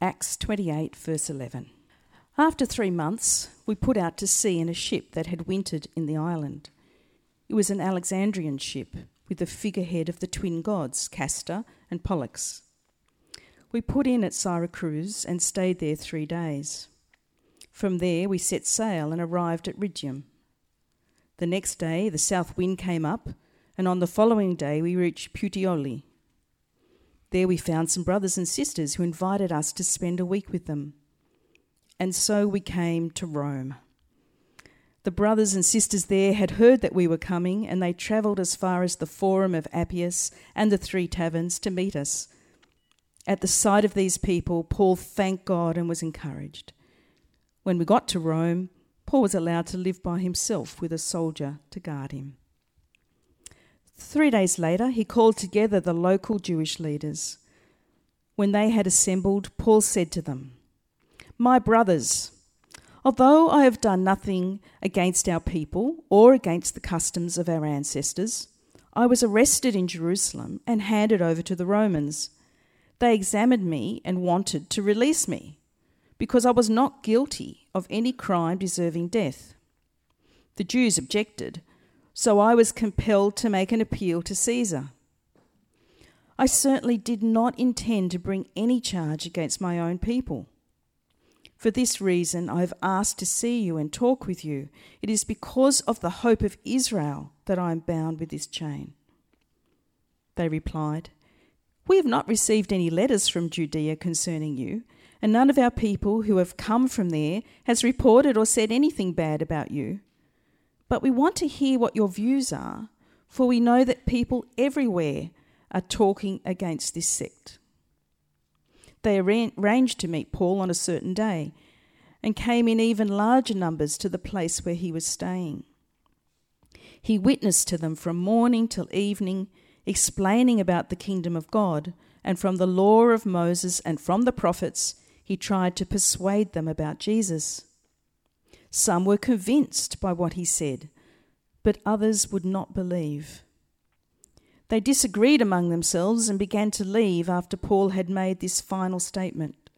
Acts 28, verse 11. After 3 months, we put out to sea in a ship that had wintered in the island. It was an Alexandrian ship with the figurehead of the twin gods, Castor and Pollux. We put in at Syracuse and stayed there 3 days. From there we set sail and arrived at Rhegium. The next day the south wind came up, and on the following day we reached Puteoli. There we found some brothers and sisters who invited us to spend a week with them. And so we came to Rome. The brothers and sisters there had heard that we were coming, and they travelled as far as the Forum of Appius and the Three Taverns to meet us. At the sight of these people, Paul thanked God and was encouraged. When we got to Rome, Paul was allowed to live by himself with a soldier to guard him. 3 days later, he called together the local Jewish leaders. When they had assembled, Paul said to them, "My brothers, although I have done nothing against our people or against the customs of our ancestors, I was arrested in Jerusalem and handed over to the Romans. They examined me and wanted to release me because I was not guilty of any crime deserving death. The Jews objected, so I was compelled to make an appeal to Caesar. I certainly did not intend to bring any charge against my own people. For this reason, I have asked to see you and talk with you. It is because of the hope of Israel that I am bound with this chain." They replied, "We have not received any letters from Judea concerning you, and none of our people who have come from there has reported or said anything bad about you. But we want to hear what your views are, for we know that people everywhere are talking against this sect." They arranged to meet Paul on a certain day and came in even larger numbers to the place where he was staying. He witnessed to them from morning till evening, explaining about the kingdom of God, and from the law of Moses and from the prophets, he tried to persuade them about Jesus. Some were convinced by what he said, but others would not believe. They disagreed among themselves and began to leave after Paul had made this final statement.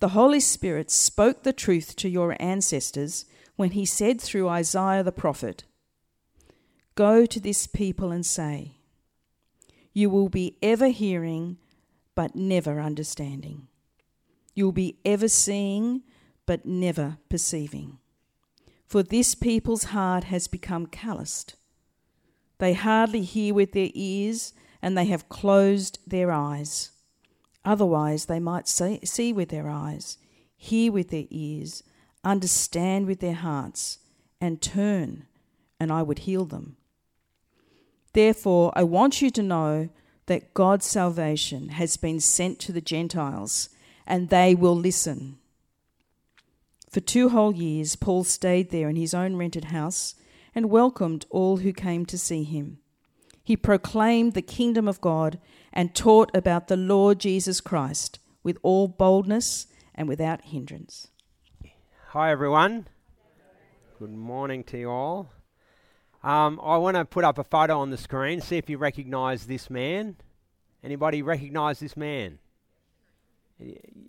"The Holy Spirit spoke the truth to your ancestors when he said through Isaiah the prophet, 'Go to this people and say, you will be ever hearing, but never understanding. You will be ever seeing, but never perceiving. For this people's heart has become calloused. They hardly hear with their ears, and they have closed their eyes. Otherwise they might see with their eyes, hear with their ears, understand with their hearts, and turn, and I would heal them. Therefore, I want you to know that God's salvation has been sent to the Gentiles, and they will listen.'" For 2 whole years, Paul stayed there in his own rented house and welcomed all who came to see him. He proclaimed the kingdom of God and taught about the Lord Jesus Christ with all boldness and without hindrance. Hi, everyone. Good morning to you all. I want to put up a photo on the screen, see if you recognise this man. Anybody recognise this man?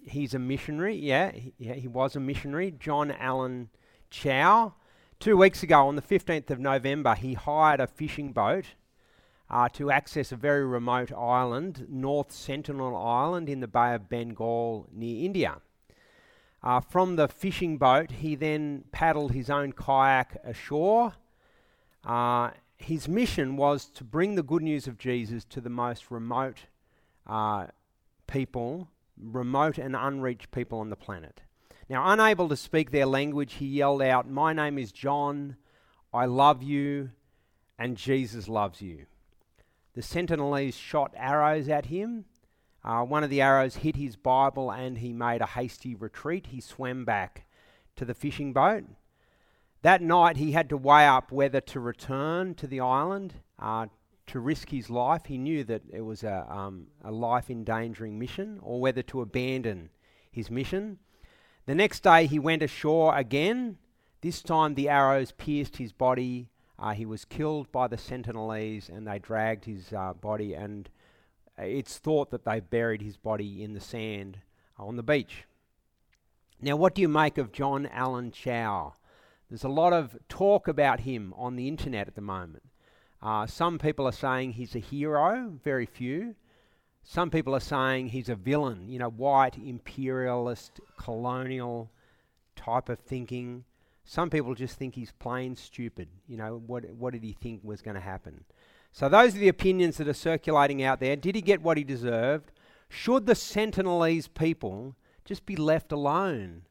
He's a missionary, he was a missionary, John Allen Chow. 2 weeks ago, on the 15th of November, he hired a fishing boat to access a very remote island, North Sentinel Island, in the Bay of Bengal near India. From the fishing boat, he then paddled his own kayak ashore. His mission was to bring the good news of Jesus to the most remote people, remote and unreached people on the planet. Now, unable to speak their language, he yelled out, "My name is John, I love you, and Jesus loves you." The Sentinelese shot arrows at him. One of the arrows hit his Bible and he made a hasty retreat. He swam back to the fishing boat. That night, he had to weigh up whether to return to the island to risk his life. He knew that it was a life-endangering mission, or whether to abandon his mission. The next day, he went ashore again. This time, the arrows pierced his body. He was killed by the Sentinelese, and they dragged his body, and it's thought that they buried his body in the sand on the beach. Now, what do you make of John Allen Chow? There's a lot of talk about him on the internet at the moment. Some people are saying he's a hero, very few. Some people are saying he's a villain, white, imperialist, colonial type of thinking. Some people just think he's plain stupid. What did he think was going to happen? So those are the opinions that are circulating out there. Did he get what he deserved? Should the Sentinelese people just be left alone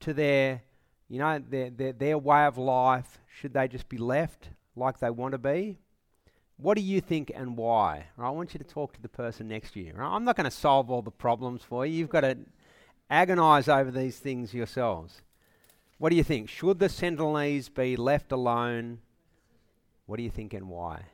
to their way of life? Should they just be left like they want to be? What do you think and why? I want you to talk to the person next to you. I'm not going to solve all the problems for you. You've got to agonize over these things yourselves. What do you think? Should the Sentinelese be left alone? What do you think and why?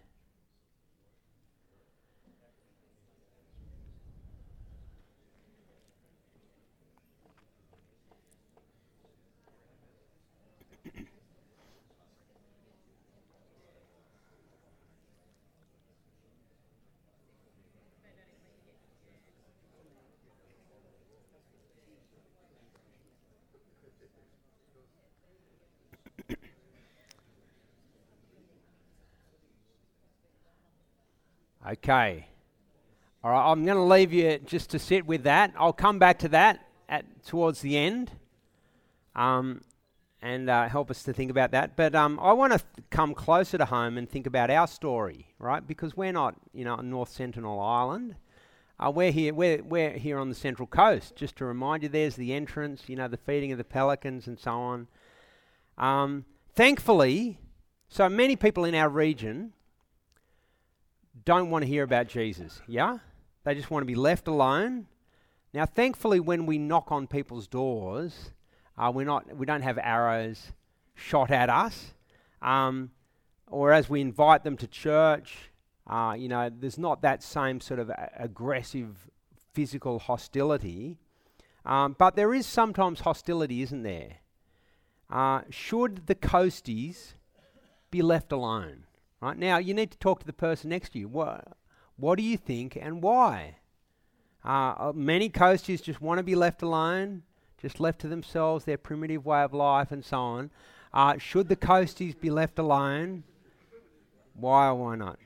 Okay. All right, I'm going to leave you just to sit with that. I'll come back to that towards the end and help us to think about that. But I want to come closer to home and think about our story, right? Because we're not, on North Sentinel Island. We're here on the Central Coast. Just to remind you, there's the entrance, the feeding of the pelicans and so on. Thankfully, so many people in our region don't want to hear about Jesus, yeah? They just want to be left alone. Now, thankfully, when we knock on people's doors, we don't have arrows shot at us, or as we invite them to church, there's not that same sort of aggressive physical hostility, but there is sometimes hostility, isn't there? Should the coasties be left alone? Right now, you need to talk to the person next to you. What do you think and why? Many coasties just want to be left alone, just left to themselves, their primitive way of life and so on. Should the coasties be left alone? Why or why not?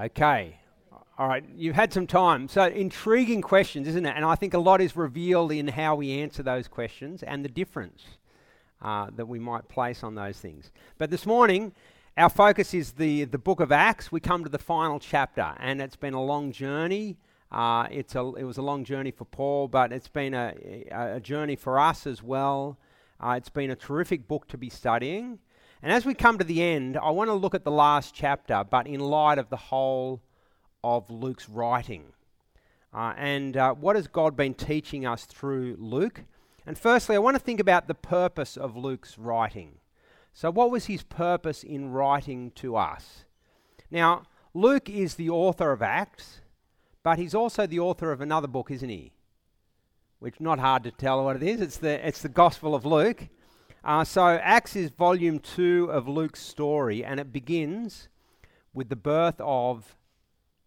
Okay. All right. You've had some time. So intriguing questions, isn't it? And I think a lot is revealed in how we answer those questions and the difference that we might place on those things. But this morning, our focus is the book of Acts. We come to the final chapter, and it's been a long journey. It was a long journey for Paul, but it's been a journey for us as well. It's been a terrific book to be studying. And as we come to the end, I want to look at the last chapter, but in light of the whole of Luke's writing. And what has God been teaching us through Luke? And firstly, I want to think about the purpose of Luke's writing. So what was his purpose in writing to us? Now, Luke is the author of Acts, but he's also the author of another book, isn't he? Which, not hard to tell what it is. It's the Gospel of Luke. So Acts is volume 2 of Luke's story, and it begins with the birth of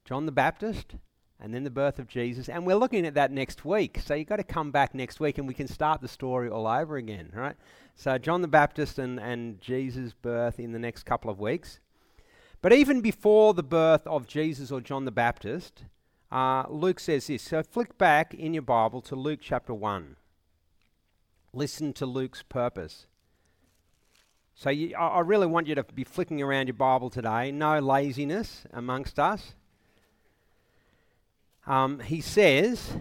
John the Baptist and then the birth of Jesus. And we're looking at that next week. So you've got to come back next week and we can start the story all over again, right? So John the Baptist and Jesus' birth in the next couple of weeks. But even before the birth of Jesus or John the Baptist, Luke says this. So flick back in your Bible to Luke chapter 1. Listen to Luke's purpose. So I really want you to be flicking around your Bible today. No laziness amongst us. He says,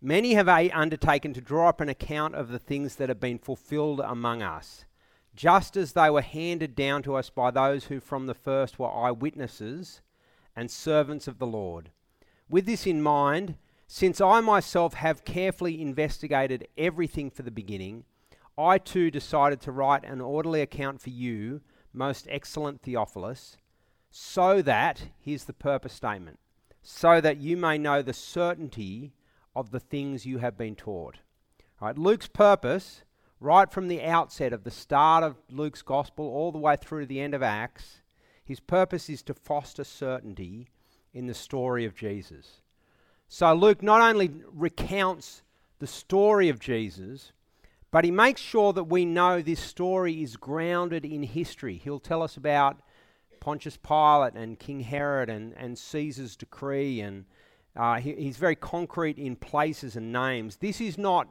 "Many have undertaken to draw up an account of the things that have been fulfilled among us, just as they were handed down to us by those who from the first were eyewitnesses and servants of the Lord. With this in mind, Since I myself have carefully investigated everything for the beginning, I too decided to write an orderly account for you, most excellent Theophilus, so that, here's the purpose statement, so that you may know the certainty of the things you have been taught. All right, Luke's purpose, right from the outset of the start of Luke's gospel all the way through to the end of Acts, his purpose is to foster certainty in the story of Jesus. So Luke not only recounts the story of Jesus, but he makes sure that we know this story is grounded in history. He'll tell us about Pontius Pilate and King Herod and Caesar's decree, and he's very concrete in places and names. This is not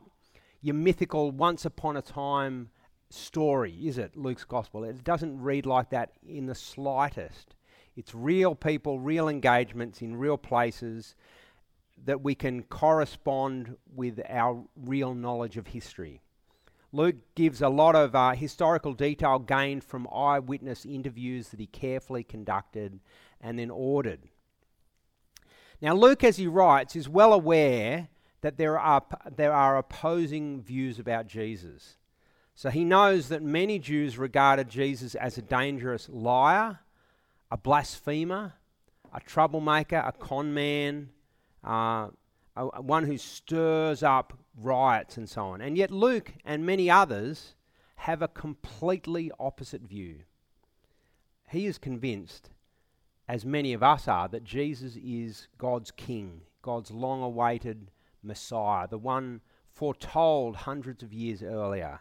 your mythical once upon a time story, is it, Luke's gospel? It doesn't read like that in the slightest. It's real people, real engagements in real places that we can correspond with our real knowledge of history. Luke gives a lot of historical detail gained from eyewitness interviews that he carefully conducted and then ordered. Now, Luke, as he writes, is well aware that there are opposing views about Jesus. So he knows that many Jews regarded Jesus as a dangerous liar, a blasphemer, a troublemaker, a con man, one who stirs up riots and so on. And yet Luke and many others have a completely opposite view. He is convinced, as many of us are, that Jesus is God's King, God's long-awaited Messiah, the one foretold hundreds of years earlier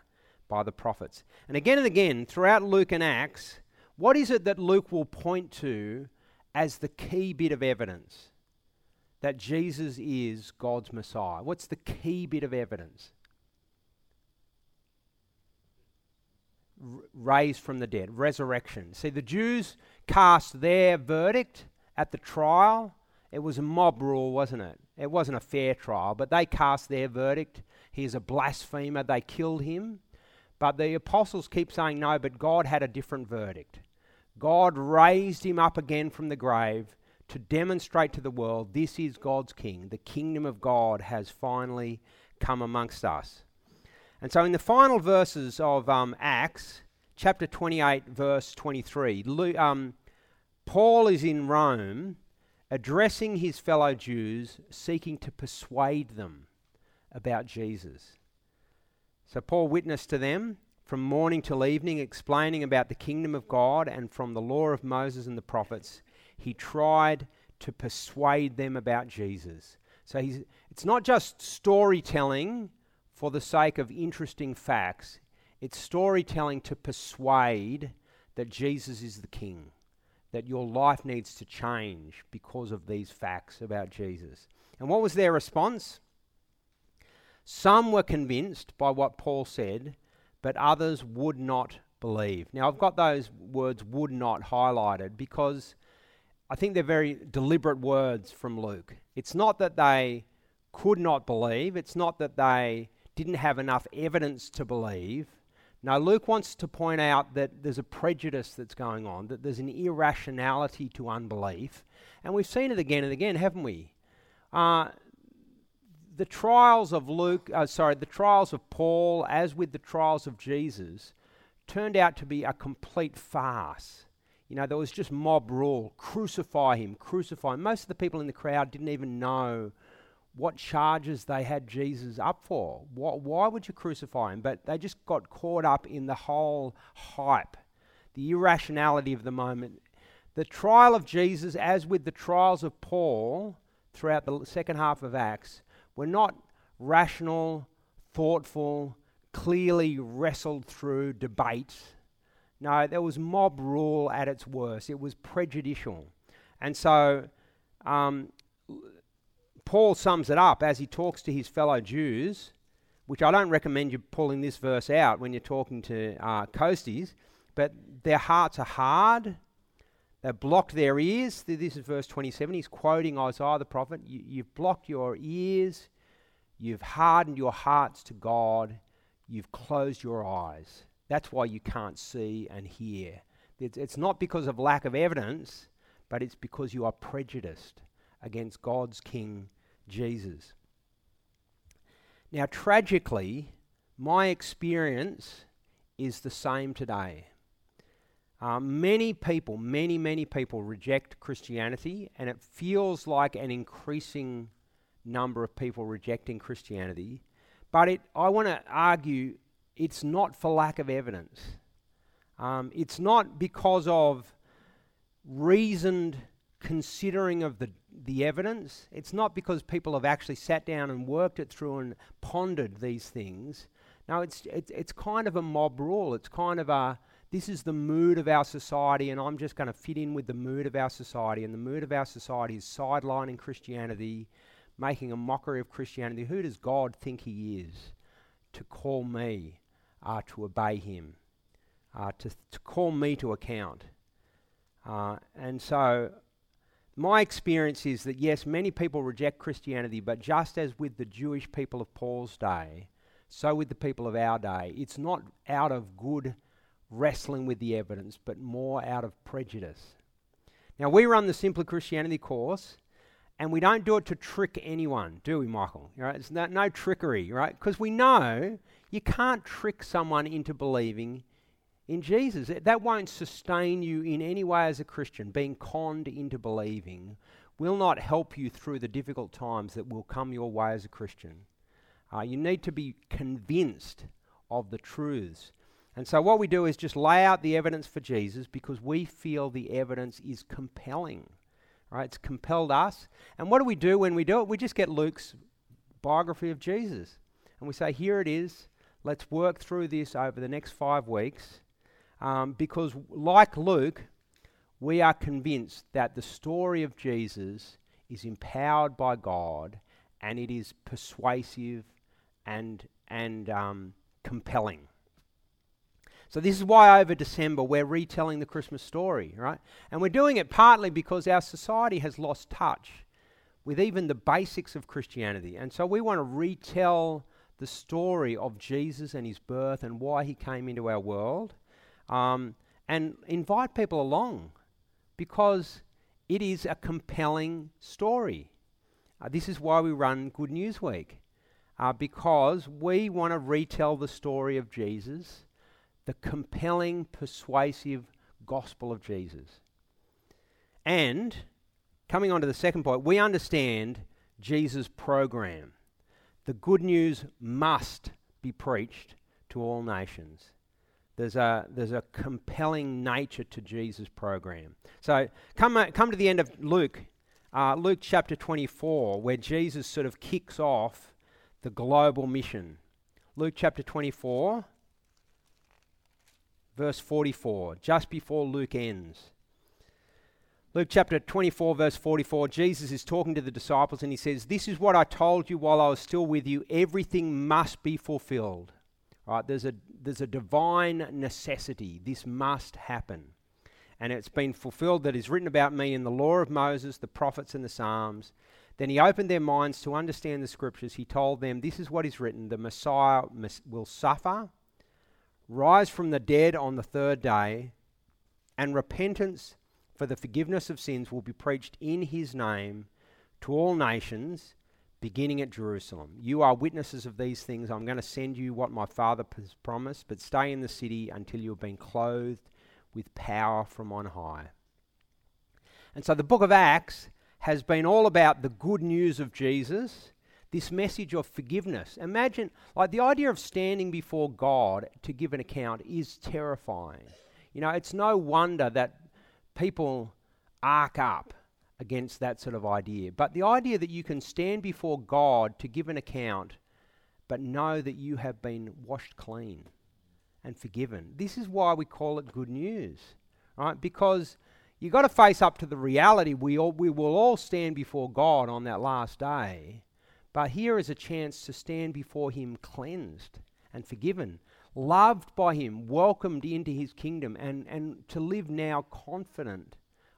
by the prophets. And again, throughout Luke and Acts, what is it that Luke will point to as the key bit of evidence that Jesus is God's Messiah? What's the key bit of evidence? Raised from the dead, resurrection. See, the Jews cast their verdict at the trial. It was a mob rule, wasn't it? It wasn't a fair trial, but they cast their verdict. He's a blasphemer. They killed him. But the apostles keep saying, no, but God had a different verdict. God raised him up again from the grave to demonstrate to the world, this is God's King. The kingdom of God has finally come amongst us. And so in the final verses of Acts, chapter 28, verse 23, Paul is in Rome addressing his fellow Jews, seeking to persuade them about Jesus. So Paul witnessed to them from morning till evening, explaining about the kingdom of God, and from the law of Moses and the prophets, he tried to persuade them about Jesus. So it's not just storytelling for the sake of interesting facts. It's storytelling to persuade that Jesus is the King, that your life needs to change because of these facts about Jesus. And what was their response? Some were convinced by what Paul said, but others would not believe. Now, I've got those words "would not" highlighted because I think they're very deliberate words from Luke. It's not that they could not believe. It's not that they didn't have enough evidence to believe. No, Luke wants to point out that there's a prejudice that's going on, that there's an irrationality to unbelief. And we've seen it again and again, haven't we? The trials of Paul, as with the trials of Jesus, turned out to be a complete farce. You know, there was just mob rule. Crucify him, crucify him. Most of the people in the crowd didn't even know what charges they had Jesus up for. Why would you crucify him? But they just got caught up in the whole hype, the irrationality of the moment. The trial of Jesus, as with the trials of Paul throughout the second half of Acts, were not rational, thoughtful, clearly wrestled through debates. No, there was mob rule at its worst. It was prejudicial. And so Paul sums it up as he talks to his fellow Jews, which I don't recommend you pulling this verse out when you're talking to coasties, but their hearts are hard. They've blocked their ears. This is verse 27. He's quoting Isaiah the prophet. You've blocked your ears. You've hardened your hearts to God. You've closed your eyes. That's why you can't see and hear. It's not because of lack of evidence, but it's because you are prejudiced against God's King, Jesus. Now, tragically, my experience is the same today. Many people reject Christianity, and it feels like an increasing number of people rejecting Christianity. But I want to argue it's not for lack of evidence. It's not because of reasoned considering of the evidence. It's not because people have actually sat down and worked it through and pondered these things. No, it's kind of a mob rule. It's kind of a, this is the mood of our society, and I'm just going to fit in with the mood of our society. And the mood of our society is sidelining Christianity, making a mockery of Christianity. Who does God think he is to call me to obey him, to call me to account? And so my experience is that, yes, many people reject Christianity, but just as with the Jewish people of Paul's day, so with the people of our day, it's not out of good wrestling with the evidence, but more out of prejudice. Now, we run the Simpler Christianity course, and we don't do it to trick anyone, do we, Michael? Right? It's no trickery, right? Because we know you can't trick someone into believing in Jesus. That won't sustain you in any way as a Christian. Being conned into believing will not help you through the difficult times that will come your way as a Christian. You need to be convinced of the truths. And so what we do is just lay out the evidence for Jesus because we feel the evidence is compelling. Right? It's compelled us. And what do we do when we do it? We just get Luke's biography of Jesus. And we say, here it is. Let's work through this over the next 5 weeks. Because like Luke, we are convinced that the story of Jesus is empowered by God and it is persuasive and compelling. So this is why over December we're retelling the Christmas story, right? And we're doing it partly because our society has lost touch with even the basics of Christianity. And so we want to retell the story of Jesus and his birth and why he came into our world, and invite people along because it is a compelling story. This is why we run Good News Week, because we want to retell the story of Jesus, the compelling, persuasive gospel of Jesus. And coming on to the second point, we understand Jesus' program. The good news must be preached to all nations. There's a compelling nature to Jesus' program. So come to the end of Luke, Luke chapter 24, where Jesus sort of kicks off the global mission. Luke chapter 24, verse 44, just before Luke ends. Luke chapter 24, verse 44, Jesus is talking to the disciples and he says, "This is what I told you while I was still with you. Everything must be fulfilled." All right, there's a divine necessity. This must happen. "And it's been fulfilled that is written about me in the law of Moses, the prophets and the Psalms." Then he opened their minds to understand the scriptures. He told them, "This is what is written. The Messiah will suffer, rise from the dead on the third day, and repentance for the forgiveness of sins will be preached in his name to all nations, beginning at Jerusalem. You are witnesses of these things. I'm going to send you what my Father has promised, but stay in the city until you have been clothed with power from on high." And so the book of Acts has been all about the good news of Jesus, this message of forgiveness. Imagine, like, the idea of standing before God to give an account is terrifying. You know, it's no wonder that people arc up against that sort of idea. But the idea that you can stand before God to give an account, but know that you have been washed clean and forgiven. This is why we call it good news, right? Because you've got to face up to the reality. We will all stand before God on that last day, but here is a chance to stand before him cleansed and forgiven, loved by him, welcomed into his kingdom, and to live now confident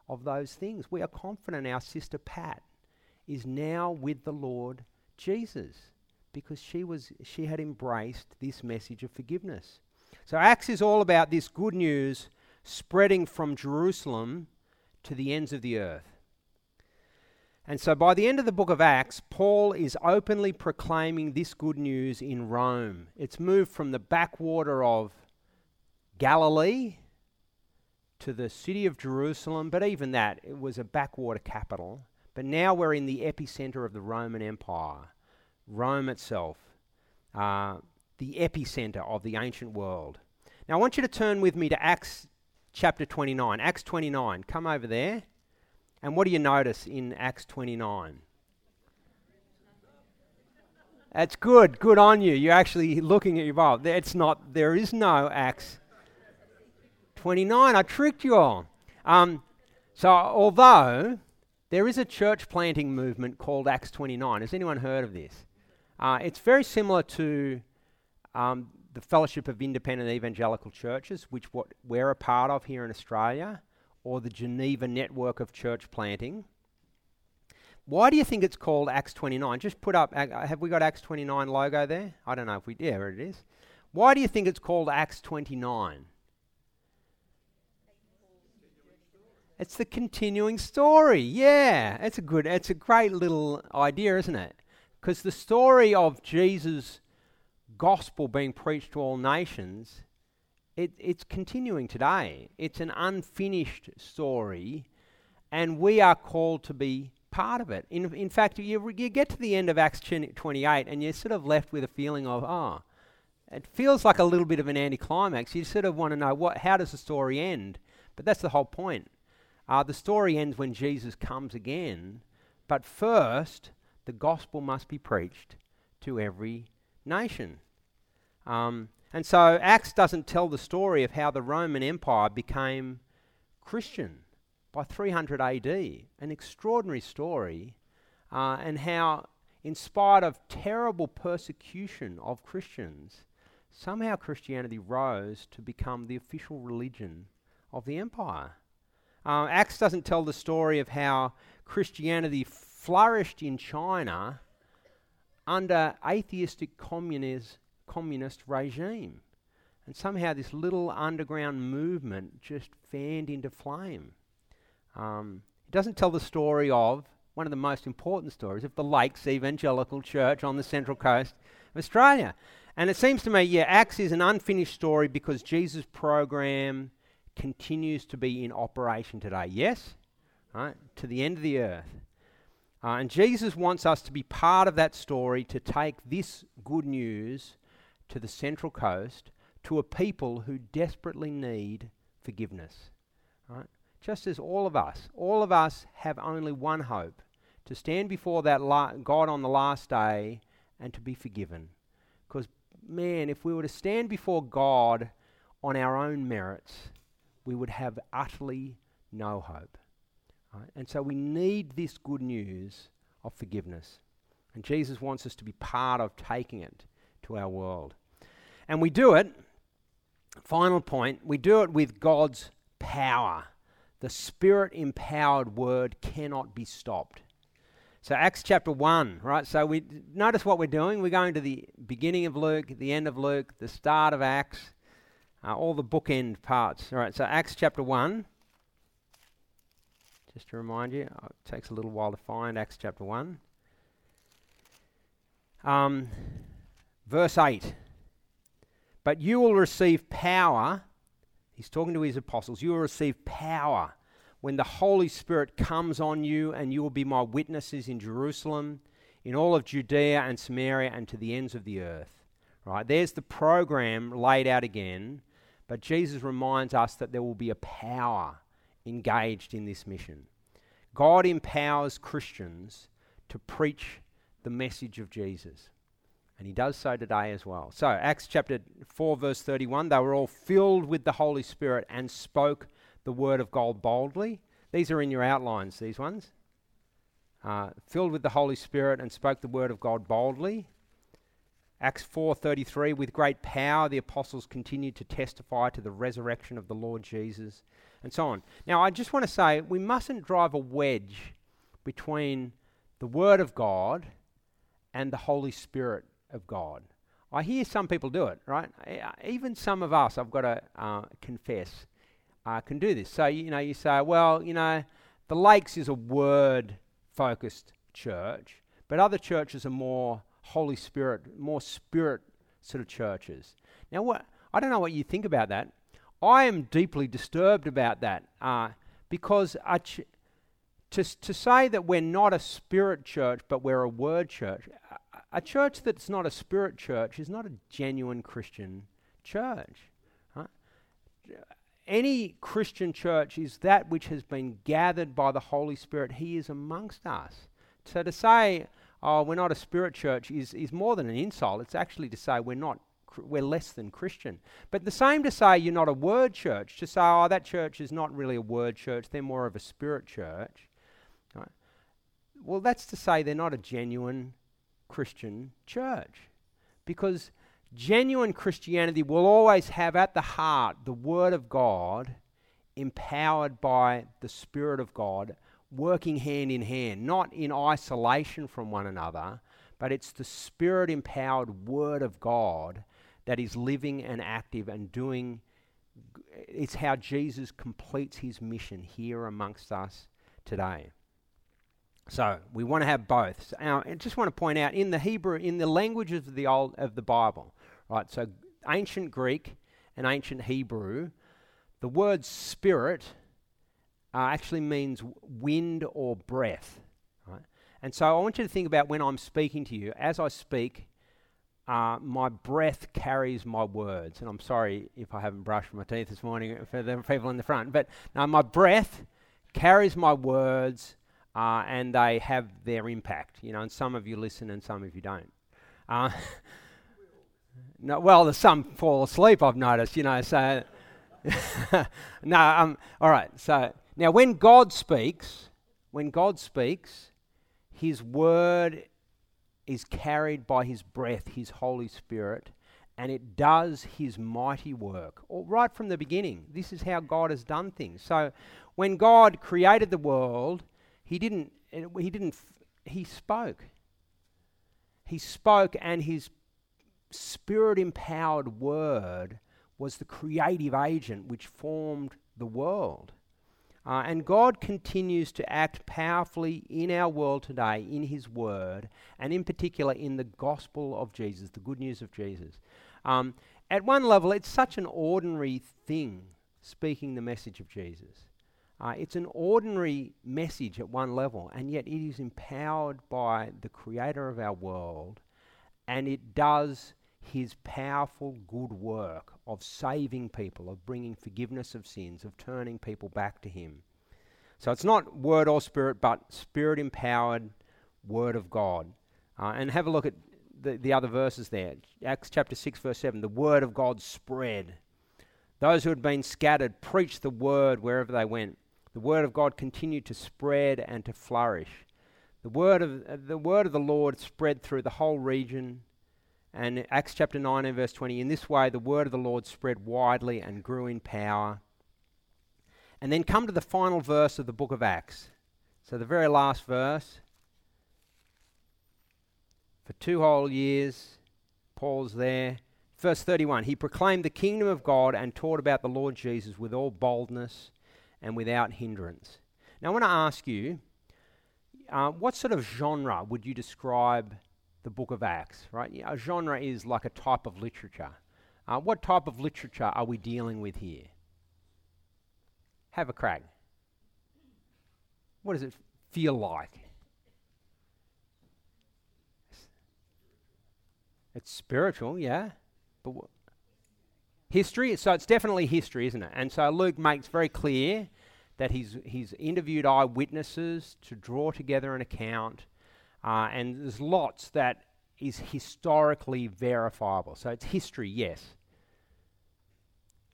of those things. We are confident our sister Pat is now with the Lord Jesus because she had embraced this message of forgiveness. So Acts is all about this good news spreading from Jerusalem to the ends of the earth. And so by the end of the book of Acts, Paul is openly proclaiming this good news in Rome. It's moved from the backwater of Galilee to the city of Jerusalem, but even that, it was a backwater capital. But now we're in the epicenter of the Roman Empire, Rome itself, the epicenter of the ancient world. Now I want you to turn with me to Acts chapter 29. Acts 29, come over there. And what do you notice in Acts 29? That's good. Good on you. You're actually looking at your Bible. There is no Acts 29. I tricked you all. So although there is a church planting movement called Acts 29. Has anyone heard of this? It's very similar to the Fellowship of Independent Evangelical Churches, which we're a part of here in Australia, or the Geneva Network of Church Planting. Why do you think it's called Acts 29? Just put up, have we got Acts 29 logo there? I don't know if we do. There it is. Why do you think it's called Acts 29? It's the continuing story. Yeah, it's a great little idea, isn't it? Because the story of Jesus' gospel being preached to all nations, it's continuing today. It's an unfinished story, and we are called to be part of it. In fact, you get to the end of Acts 28, and you're sort of left with a feeling of, it feels like a little bit of an anticlimax. You sort of want to know, how does the story end? But that's the whole point. The story ends when Jesus comes again, but first, the gospel must be preached to every nation. And so Acts doesn't tell the story of how the Roman Empire became Christian by 300 AD, an extraordinary story, and how in spite of terrible persecution of Christians, somehow Christianity rose to become the official religion of the empire. Acts doesn't tell the story of how Christianity flourished in China under atheistic communist regime, and somehow this little underground movement just fanned into flame. It doesn't tell the story of one of the most important stories of the Lakes Evangelical Church on the Central Coast of Australia. And it seems to me, Acts is an unfinished story because Jesus' program continues to be in operation today. Yes? Right? To the end of the earth. And Jesus wants us to be part of that story, to take this good news to the Central Coast, to a people who desperately need forgiveness. Right? Just as all of us have only one hope, to stand before that God on the last day and to be forgiven. Because, man, if we were to stand before God on our own merits, we would have utterly no hope. Right? And so we need this good news of forgiveness. And Jesus wants us to be part of taking it to our world. And we do it, final point, we do it with God's power. The Spirit-empowered word cannot be stopped. So Acts chapter 1, right? So we notice what we're doing. We're going to the beginning of Luke, the end of Luke, the start of Acts, all the bookend parts. All right, so Acts chapter 1. Just to remind you, it takes a little while to find Acts chapter 1. Verse 8, but you will receive power, he's talking to his apostles, you will receive power when the Holy Spirit comes on you, and you will be my witnesses in Jerusalem, in all of Judea and Samaria, and to the ends of the earth. Right? There's the program laid out again, but Jesus reminds us that there will be a power engaged in this mission. God empowers Christians to preach the message of Jesus. And he does so today as well. So Acts chapter 4, verse 31, they were all filled with the Holy Spirit and spoke the word of God boldly. These are in your outlines, these ones. Filled with the Holy Spirit and spoke the word of God boldly. Acts 4:33, with great power the apostles continued to testify to the resurrection of the Lord Jesus, and so on. Now I just want to say, we mustn't drive a wedge between the word of God and the Holy Spirit of God. I hear some people do it, right? Even some of us, I've got to confess, can do this. So, you say, well, the Lakes is a word focused church, but other churches are more Holy Spirit, more Spirit sort of churches. Now, I don't know what you think about that. I am deeply disturbed about that because to say that we're not a Spirit church but we're a Word church, a church that's not a Spirit church is not a genuine Christian church. Right? Any Christian church is that which has been gathered by the Holy Spirit. He is amongst us. So to say, oh, we're not a Spirit church is more than an insult. It's actually to say we're less than Christian. But the same to say you're not a Word church, to say, oh, that church is not really a Word church, they're more of a Spirit church. Right? Well, that's to say they're not a genuine Christian church, because genuine Christianity will always have at the heart the Word of God empowered by the Spirit of God, working hand in hand, not in isolation from one another, but it's the Spirit-empowered Word of God that is living and active and doing. It's how Jesus completes his mission here amongst us today. So we want to have both. So I just want to point out in the Hebrew, in the languages of the Bible, right? So ancient Greek and ancient Hebrew, the word Spirit actually means wind or breath. Right? And so I want you to think about when I'm speaking to you, as I speak, my breath carries my words. And I'm sorry if I haven't brushed my teeth this morning for the people in the front, but my breath carries my words. And they have their impact, and some of you listen and some of you don't. No, well, some fall asleep, I've noticed, so... all right, so now when God speaks, his word is carried by his breath, his Holy Spirit, and it does his mighty work. Right from the beginning, this is how God has done things. So when God created the world, He spoke. He spoke, and his Spirit-empowered word was the creative agent which formed the world. And God continues to act powerfully in our world today, in his word, and in particular in the gospel of Jesus, the good news of Jesus. At one level, it's such an ordinary thing, speaking the message of Jesus. It's an ordinary message at one level, and yet it is empowered by the creator of our world, and it does his powerful good work of saving people, of bringing forgiveness of sins, of turning people back to him. So it's not word or spirit, but Spirit-empowered word of God. And have a look at the other verses there. Acts chapter 6, verse 7, the word of God spread. Those who had been scattered preached the word wherever they went. The word of God continued to spread and to flourish. The word of the Lord spread through the whole region. And Acts chapter 19, verse 20, in this way the word of the Lord spread widely and grew in power. And then come to the final verse of the book of Acts. So the very last verse. For 2 whole years, Paul's there. Verse 31, he proclaimed the kingdom of God and taught about the Lord Jesus with all boldness and without hindrance. Now I want to ask you, what sort of genre would you describe the book of Acts, right? A genre is like a type of literature. What type of literature are we dealing with here? Have a crack. What does it feel like? It's spiritual, yeah. History, so it's definitely history, isn't it? And so Luke makes very clear that he's interviewed eyewitnesses to draw together an account, and there's lots that is historically verifiable. So it's history, yes.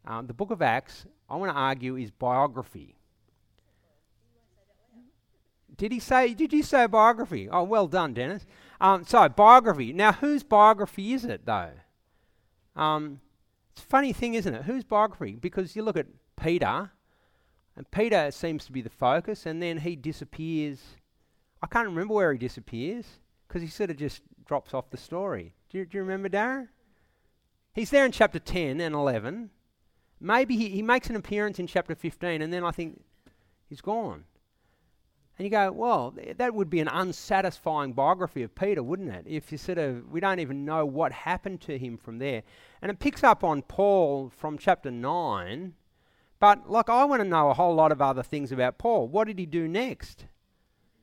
The book of Acts, I want to argue, is biography. Did you say biography? Oh, well done, Dennis. So biography. Now, whose biography is it, though? It's a funny thing, isn't it? Who's biography? Because you look at Peter, and Peter seems to be the focus, and then he disappears. I can't remember where he disappears, because he sort of just drops off the story. Do you remember, Darren? He's there in chapter 10 and 11. Maybe he makes an appearance in chapter 15, and then I think he's gone. And you go, well, that would be an unsatisfying biography of Peter, wouldn't it? If you sort of, we don't even know what happened to him from there. And it picks up on Paul from chapter 9. But, like, I want to know a whole lot of other things about Paul. What did he do next?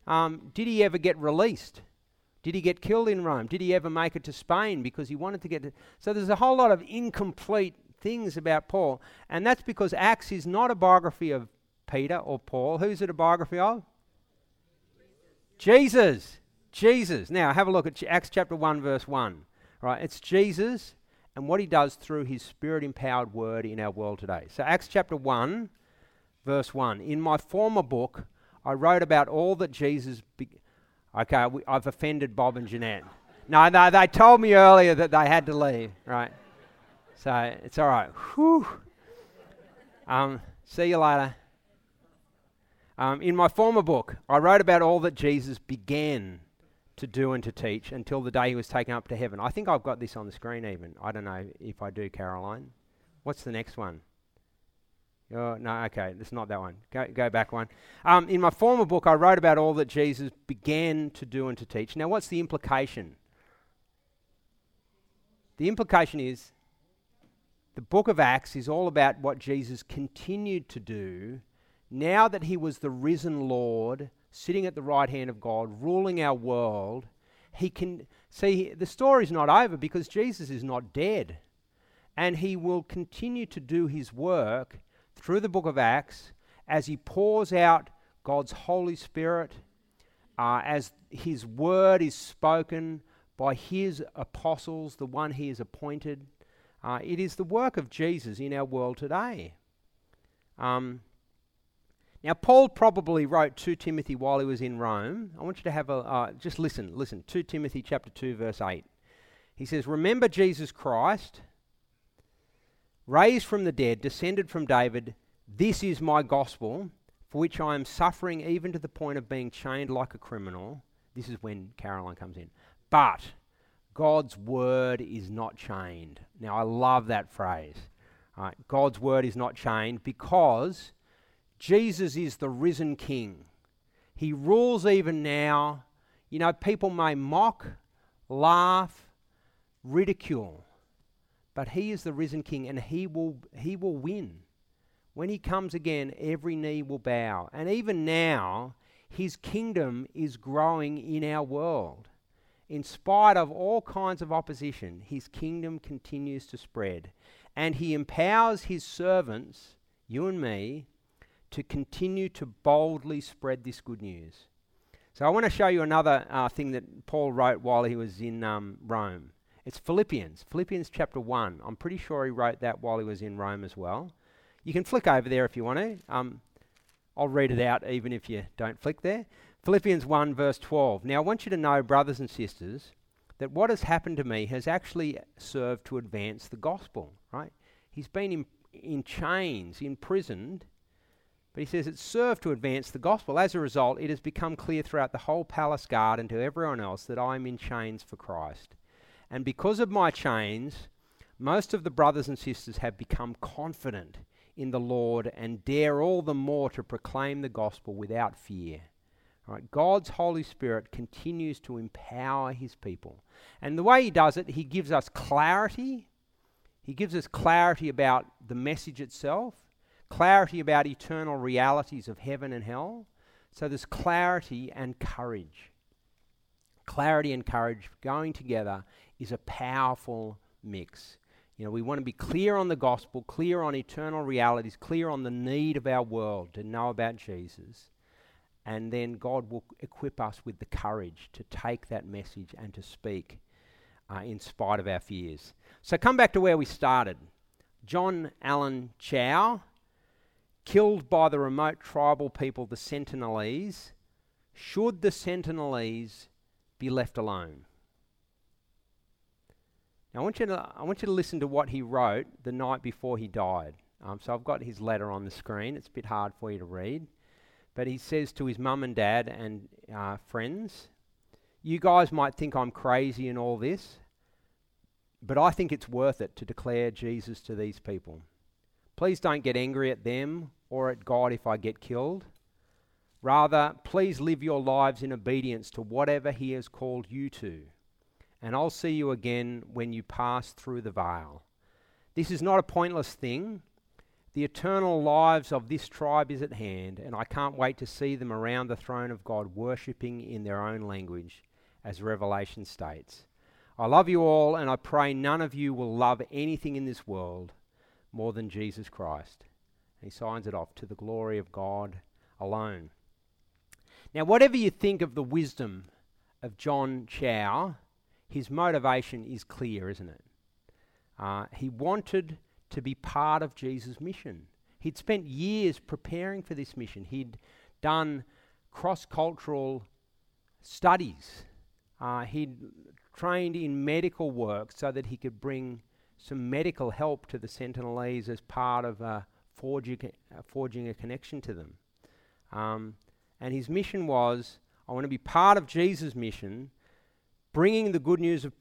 Did he ever get released? Did he get killed in Rome? Did he ever make it to Spain because he wanted to get to... So there's a whole lot of incomplete things about Paul. And that's because Acts is not a biography of Peter or Paul. Who's it a biography of? Jesus. Now, have a look at Acts chapter 1, verse 1. Right, it's Jesus and what he does through his Spirit-empowered word in our world today. So Acts chapter 1, verse 1. In my former book, I wrote about all that Jesus... I've offended Bob and Jeanette. No, they told me earlier that they had to leave, right? So it's all right. Whew. See you later. In my former book, I wrote about all that Jesus began to do and to teach until the day he was taken up to heaven. I think I've got this on the screen even. I don't know if I do, Caroline. What's the next one? Oh, no, okay, it's not that one. Go back one. In my former book, I wrote about all that Jesus began to do and to teach. Now, what's the implication? The implication is the book of Acts is all about what Jesus continued to do now that he was the risen Lord, sitting at the right hand of God, ruling our world. He can see the story's not over because Jesus is not dead, and he will continue to do his work through the book of Acts, as he pours out God's Holy Spirit, as his word is spoken by his apostles, the one he has appointed. It is the work of Jesus in our world today. Now, Paul probably wrote to Timothy while he was in Rome. I want you to have a, just listen. 2 Timothy chapter 2, verse 8. He says, remember Jesus Christ, raised from the dead, descended from David, this is my gospel, for which I am suffering even to the point of being chained like a criminal. This is when Caroline comes in. But God's word is not chained. Now, I love that phrase. Right? God's word is not chained because Jesus is the risen King. He rules even now. You know, people may mock, laugh, ridicule, but he is the risen King, and he will win. When he comes again, every knee will bow. And even now, his kingdom is growing in our world. In spite of all kinds of opposition, his kingdom continues to spread. And he empowers his servants, you and me, to continue to boldly spread this good news. So I want to show you another thing that Paul wrote while he was in Rome. It's Philippians chapter 1. I'm pretty sure he wrote that while he was in Rome as well. You can flick over there if you want to. I'll read it out even if you don't flick there. Philippians 1 verse 12. Now I want you to know, brothers and sisters, that what has happened to me has actually served to advance the gospel, right? He's been in chains, imprisoned, but he says it served to advance the gospel. As a result, it has become clear throughout the whole palace guard and to everyone else that I am in chains for Christ. And because of my chains, most of the brothers and sisters have become confident in the Lord and dare all the more to proclaim the gospel without fear. All right, God's Holy Spirit continues to empower his people. And the way he does it, he gives us clarity. He gives us clarity about the message itself, clarity about eternal realities of heaven and hell. So there's clarity and courage. Clarity and courage going together is a powerful mix. You know, we want to be clear on the gospel, clear on eternal realities, clear on the need of our world to know about Jesus. And then God will equip us with the courage to take that message and to speak in spite of our fears. So come back to where we started. John Allen Chow, killed by the remote tribal people, the Sentinelese. Should the Sentinelese be left alone? Now, I want you to listen to what he wrote the night before he died. So I've got his letter on the screen. It's a bit hard for you to read. But he says to his mum and dad and friends, you guys might think I'm crazy and all this, but I think it's worth it to declare Jesus to these people. Please don't get angry at them or at God if I get killed. Rather, please live your lives in obedience to whatever he has called you to. And I'll see you again when you pass through the veil. This is not a pointless thing. The eternal lives of this tribe is at hand, and I can't wait to see them around the throne of God worshipping in their own language, as Revelation states. I love you all, and I pray none of you will love anything in this world more than Jesus Christ. And he signs it off, to the glory of God alone. Now, whatever you think of the wisdom of John Chow, his motivation is clear, isn't it? He wanted to be part of Jesus' mission. He'd spent years preparing for this mission. He'd done cross-cultural studies. He'd trained in medical work so that he could bring some medical help to the Sentinelese as part of forging a connection to them. And his mission was, I want to be part of Jesus' mission, bringing the good news of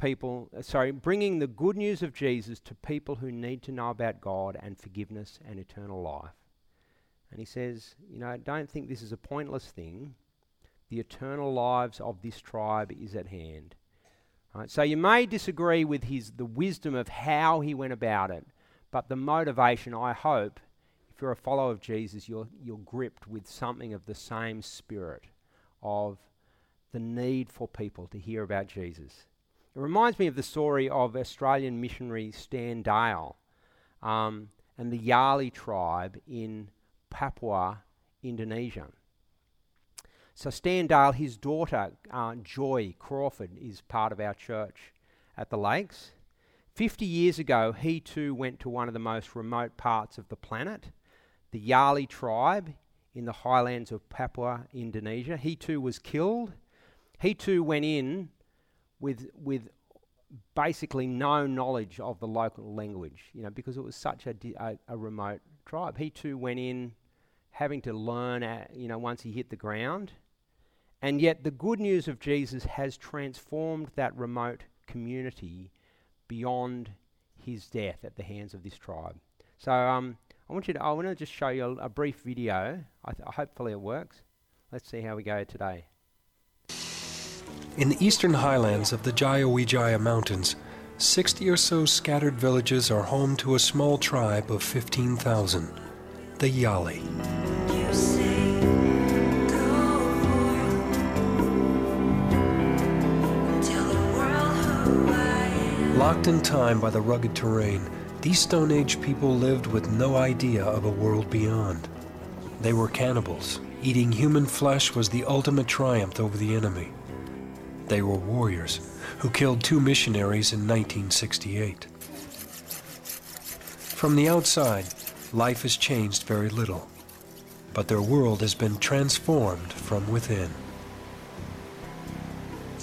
bringing the good news of Jesus to people who need to know about God and forgiveness and eternal life. And he says, don't think this is a pointless thing. The eternal lives of this tribe is at hand. All right, so you may disagree with the wisdom of how he went about it, but the motivation, I hope, if you're a follower of Jesus, you're gripped with something of the same spirit of the need for people to hear about Jesus. It reminds me of the story of Australian missionary Stan Dale and the Yali tribe in Papua, Indonesia. So Stan Dale, his daughter, Joy Crawford, is part of our church at the Lakes. 50 years ago, he too went to one of the most remote parts of the planet, the Yali tribe in the highlands of Papua, Indonesia. He too was killed. He too went in with basically no knowledge of the local language, because it was such a remote tribe. He too went in having to learn, once he hit the ground. And yet the good news of Jesus has transformed that remote community beyond his death at the hands of this tribe. So I want to just show you a brief video. Hopefully it works. Let's see how we go today. In the eastern highlands of the Jayawijaya Mountains, 60 or so scattered villages are home to a small tribe of 15,000, the Yali. Locked in time by the rugged terrain, these Stone Age people lived with no idea of a world beyond. They were cannibals. Eating human flesh was the ultimate triumph over the enemy. They were warriors who killed two missionaries in 1968. From the outside, life has changed very little, but their world has been transformed from within.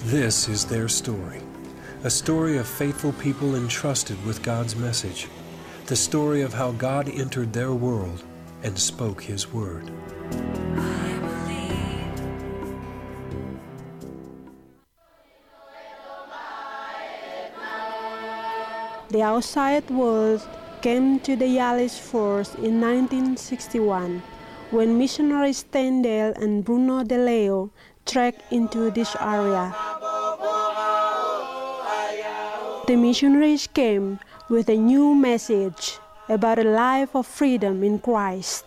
This is their story, a story of faithful people entrusted with God's message, the story of how God entered their world and spoke his word. The outside world came to the Yali's force in 1961 when missionaries Stan Dale and Bruno DeLeo trekked into this area. The missionaries came with a new message about a life of freedom in Christ.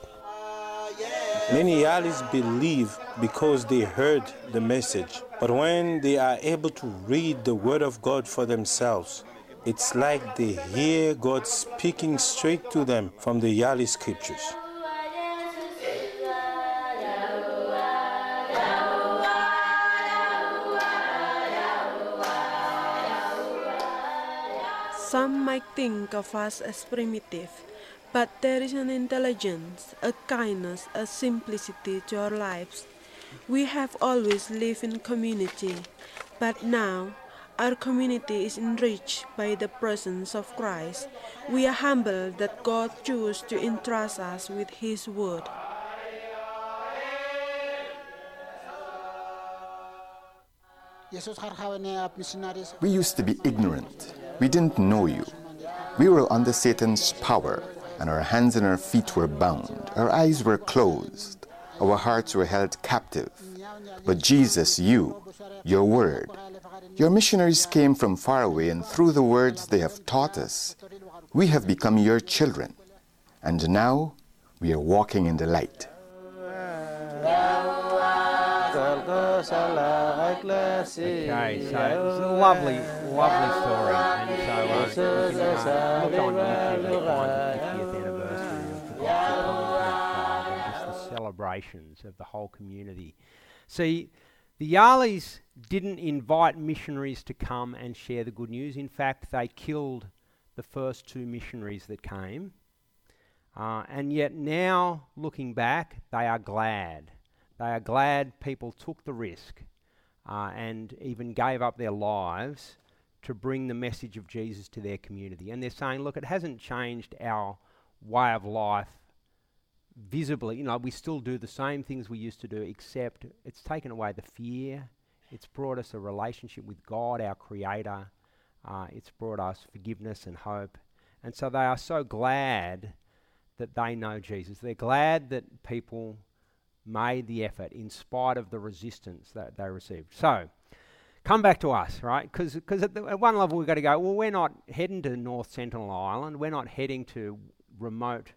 Many Yalis believe because they heard the message, but when they are able to read the Word of God for themselves, it's like they hear God speaking straight to them from the Yali scriptures. Some might think of us as primitive, but there is an intelligence, a kindness, a simplicity to our lives. We have always lived in community, but now, our community is enriched by the presence of Christ. We are humbled that God chose to entrust us with His Word. We used to be ignorant. We didn't know you. We were under Satan's power, and our hands and our feet were bound. Our eyes were closed. Our hearts were held captive. But Jesus, you, your word, your missionaries came from far away, and through the words they have taught us, we have become your children. And now we are walking in the light. Okay, so it's a lovely, lovely story. And so if you look on YouTube, you'll find the 50th anniversary of the Gospel and just the celebrations of the whole community. See, the Yalis didn't invite missionaries to come and share the good news. In fact, they killed the first two missionaries that came. And yet now, looking back, they are glad. They are glad people took the risk and even gave up their lives to bring the message of Jesus to their community. And they're saying, look, it hasn't changed our way of life visibly. You know, we still do the same things we used to do, except it's taken away the fear. It's brought us a relationship with God, our Creator. It's brought us forgiveness and hope. And so they are so glad that they know Jesus. They're glad that people made the effort in spite of the resistance that they received. So, come back to us, right? Because at one level we've got to go, well, we're not heading to North Sentinel Island. We're not heading to remote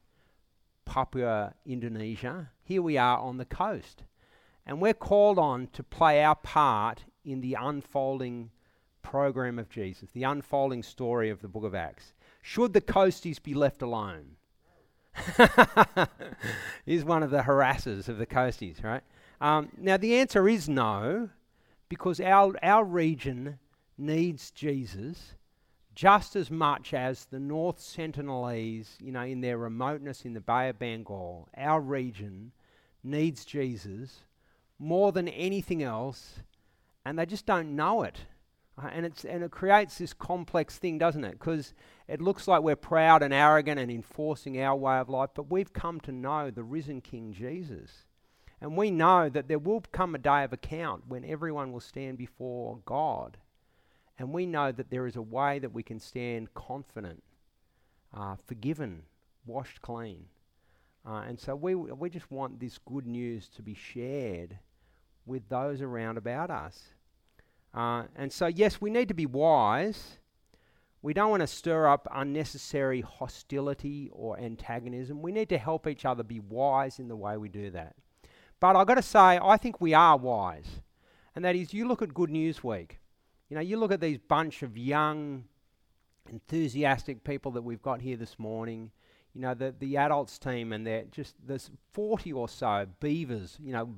Papua, Indonesia. Here we are on the coast. And we're called on to play our part in the unfolding program of Jesus, the unfolding story of the Book of Acts. Should the coasties be left alone? Is one of the harassers of the coasties, right? Now, the answer is no, because our region needs Jesus just as much as the North Sentinelese, you know, in their remoteness in the Bay of Bengal. Our region needs Jesus more than anything else, and they just don't know it. And it creates this complex thing, doesn't it? Because it looks like we're proud and arrogant and enforcing our way of life, but we've come to know the risen King Jesus. And we know that there will come a day of account when everyone will stand before God. And we know that there is a way that we can stand confident, forgiven, washed clean. And so we just want this good news to be shared with those around about us. And so, yes, we need to be wise. We don't want to stir up unnecessary hostility or antagonism. We need to help each other be wise in the way we do that. But I've got to say, I think we are wise. And that is, you look at Good News Week. You know, you look at these bunch of young, enthusiastic people that we've got here this morning. You know, the adults team, and they're just, there's 40 or so beavers, you know,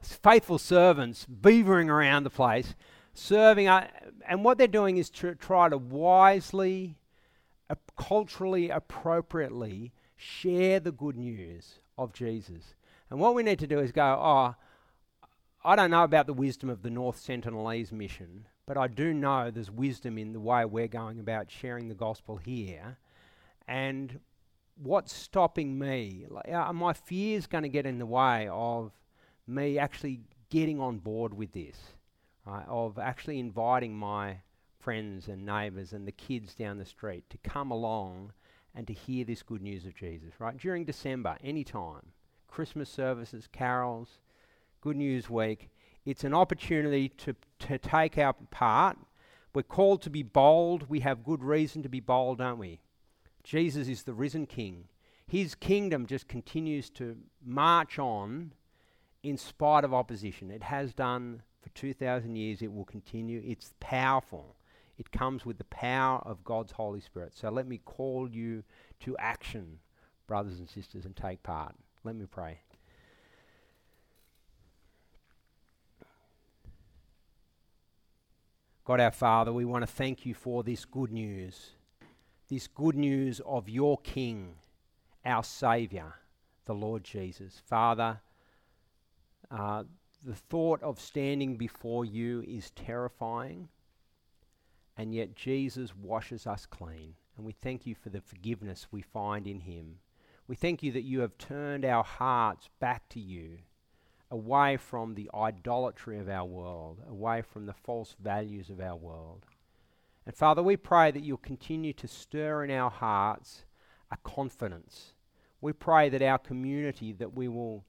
faithful servants beavering around the place, serving. And what they're doing is to try to wisely, culturally, appropriately share the good news of Jesus. And what we need to do is go, oh, I don't know about the wisdom of the North Sentinelese mission, but I do know there's wisdom in the way we're going about sharing the gospel here. And what's stopping me? Are my fears going to get in the way of me actually getting on board with this? Of actually inviting my friends and neighbours and the kids down the street to come along and to hear this good news of Jesus, right? During December, any time, Christmas services, carols, Good News Week, it's an opportunity to take our part. We're called to be bold. We have good reason to be bold, don't we? Jesus is the risen King. His kingdom just continues to march on in spite of opposition. It has done for 2,000 years. It will continue. It's powerful. It comes with the power of God's Holy Spirit. So let me call you to action, brothers and sisters, and take part. Let me pray. God our Father, we want to thank you for this good news. This good news of your King, our Saviour, the Lord Jesus. Father, the thought of standing before you is terrifying, and yet Jesus washes us clean. And we thank you for the forgiveness we find in him. We thank you that you have turned our hearts back to you, away from the idolatry of our world, away from the false values of our world. And Father, we pray that you'll continue to stir in our hearts a confidence. We pray that our community, that we will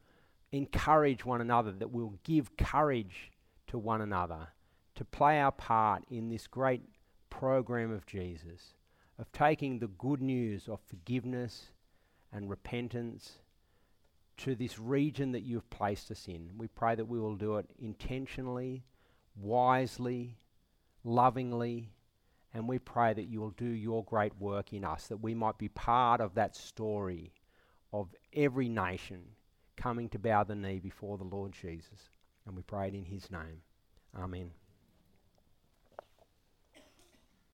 encourage one another, that we'll give courage to one another to play our part in this great program of Jesus, of taking the good news of forgiveness and repentance to this region that you've placed us in. We pray that we will do it intentionally, wisely, lovingly, and we pray that you will do your great work in us, that we might be part of that story of every nation coming to bow the knee before the Lord Jesus. And we pray it in his name. Amen.